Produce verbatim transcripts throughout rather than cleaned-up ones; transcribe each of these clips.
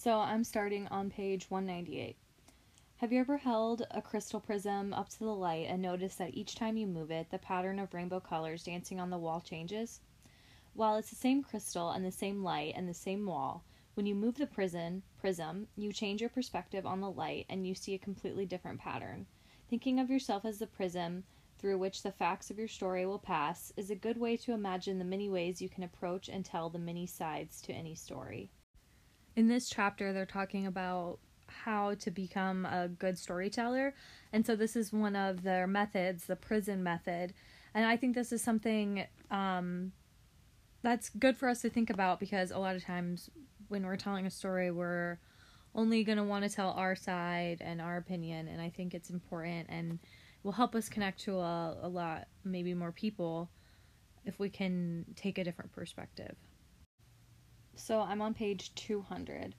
So I'm starting on page one ninety-eight. Have you ever held a crystal prism up to the light and noticed that each time you move it, the pattern of rainbow colors dancing on the wall changes? While it's the same crystal and the same light and the same wall, when you move the prism, prism, you change your perspective on the light and you see a completely different pattern. Thinking of yourself as the prism through which the facts of your story will pass is a good way to imagine the many ways you can approach and tell the many sides to any story. In this chapter, they're talking about how to become a good storyteller, and so this is one of their methods, the prism method, and I think this is something um, that's good for us to think about, because a lot of times when we're telling a story, we're only going to want to tell our side and our opinion, and I think it's important and will help us connect to a, a lot, maybe more people, if we can take a different perspective. So I'm on page two hundred.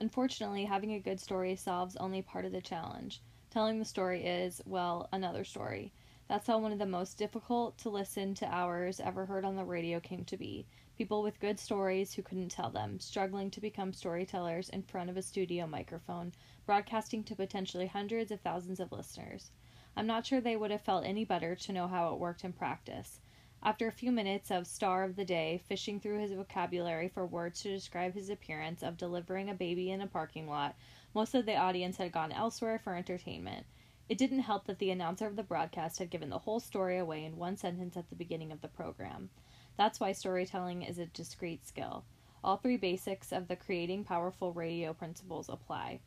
Unfortunately, having a good story solves only part of the challenge. Telling the story is, well, another story. That's how one of the most difficult to listen to hours ever heard on the radio came to be. People with good stories who couldn't tell them, struggling to become storytellers in front of a studio microphone, broadcasting to potentially hundreds of thousands of listeners. I'm not sure they would have felt any better to know how it worked in practice. After a few minutes of star of the day, fishing through his vocabulary for words to describe his appearance of delivering a baby in a parking lot, most of the audience had gone elsewhere for entertainment. It didn't help that the announcer of the broadcast had given the whole story away in one sentence at the beginning of the program. That's why storytelling is a discrete skill. All three basics of the creating powerful radio principles apply.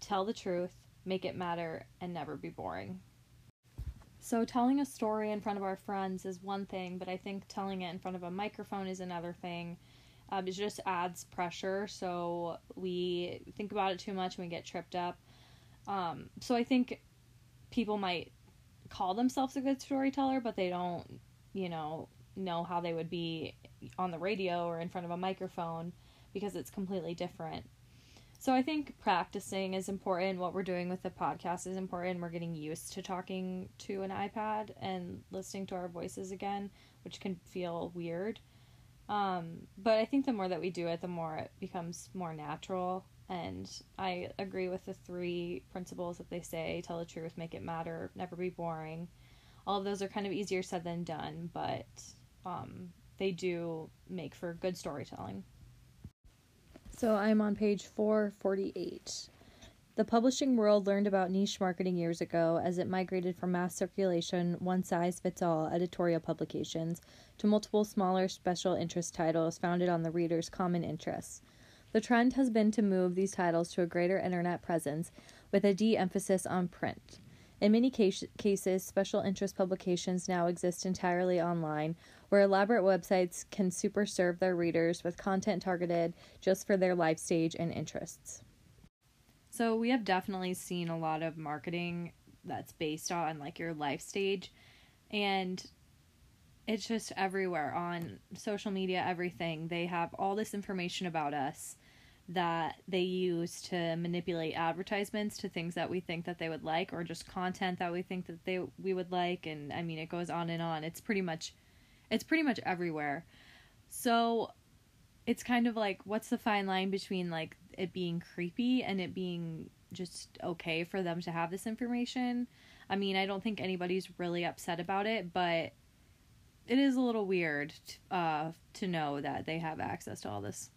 Tell the truth, make it matter, and never be boring. So telling a story in front of our friends is one thing, but I think telling it in front of a microphone is another thing. Um, it just adds pressure, so we think about it too much and we get tripped up. Um, so I think people might call themselves a good storyteller, but they don't, you know, know how they would be on the radio or in front of a microphone, because it's completely different. So I think practicing is important. What we're doing with the podcast is important. We're getting used to talking to an iPad and listening to our voices again, which can feel weird. Um, but I think the more that we do it, the more it becomes more natural. And I agree with the three principles that they say: tell the truth, make it matter, never be boring. All of those are kind of easier said than done, but um, they do make for good storytelling. So I'm on page four forty-eight. The publishing world learned about niche marketing years ago as it migrated from mass circulation, one-size-fits-all editorial publications to multiple smaller special interest titles founded on the reader's common interests. The trend has been to move these titles to a greater internet presence with a de-emphasis on print. In many case- cases, special interest publications now exist entirely online, where elaborate websites can super serve their readers with content targeted just for their life stage and interests. So we have definitely seen a lot of marketing that's based on like your life stage, and it's just everywhere on social media, everything. They have all this information about us that they use to manipulate advertisements to things that we think that they would like, or just content that we think that they we would like, and I mean it goes on and on. It's pretty much It's pretty much everywhere. So it's kind of like, what's the fine line between like it being creepy and it being just okay for them to have this information? I mean, I don't think anybody's really upset about it, but it is a little weird uh, to know that they have access to all this.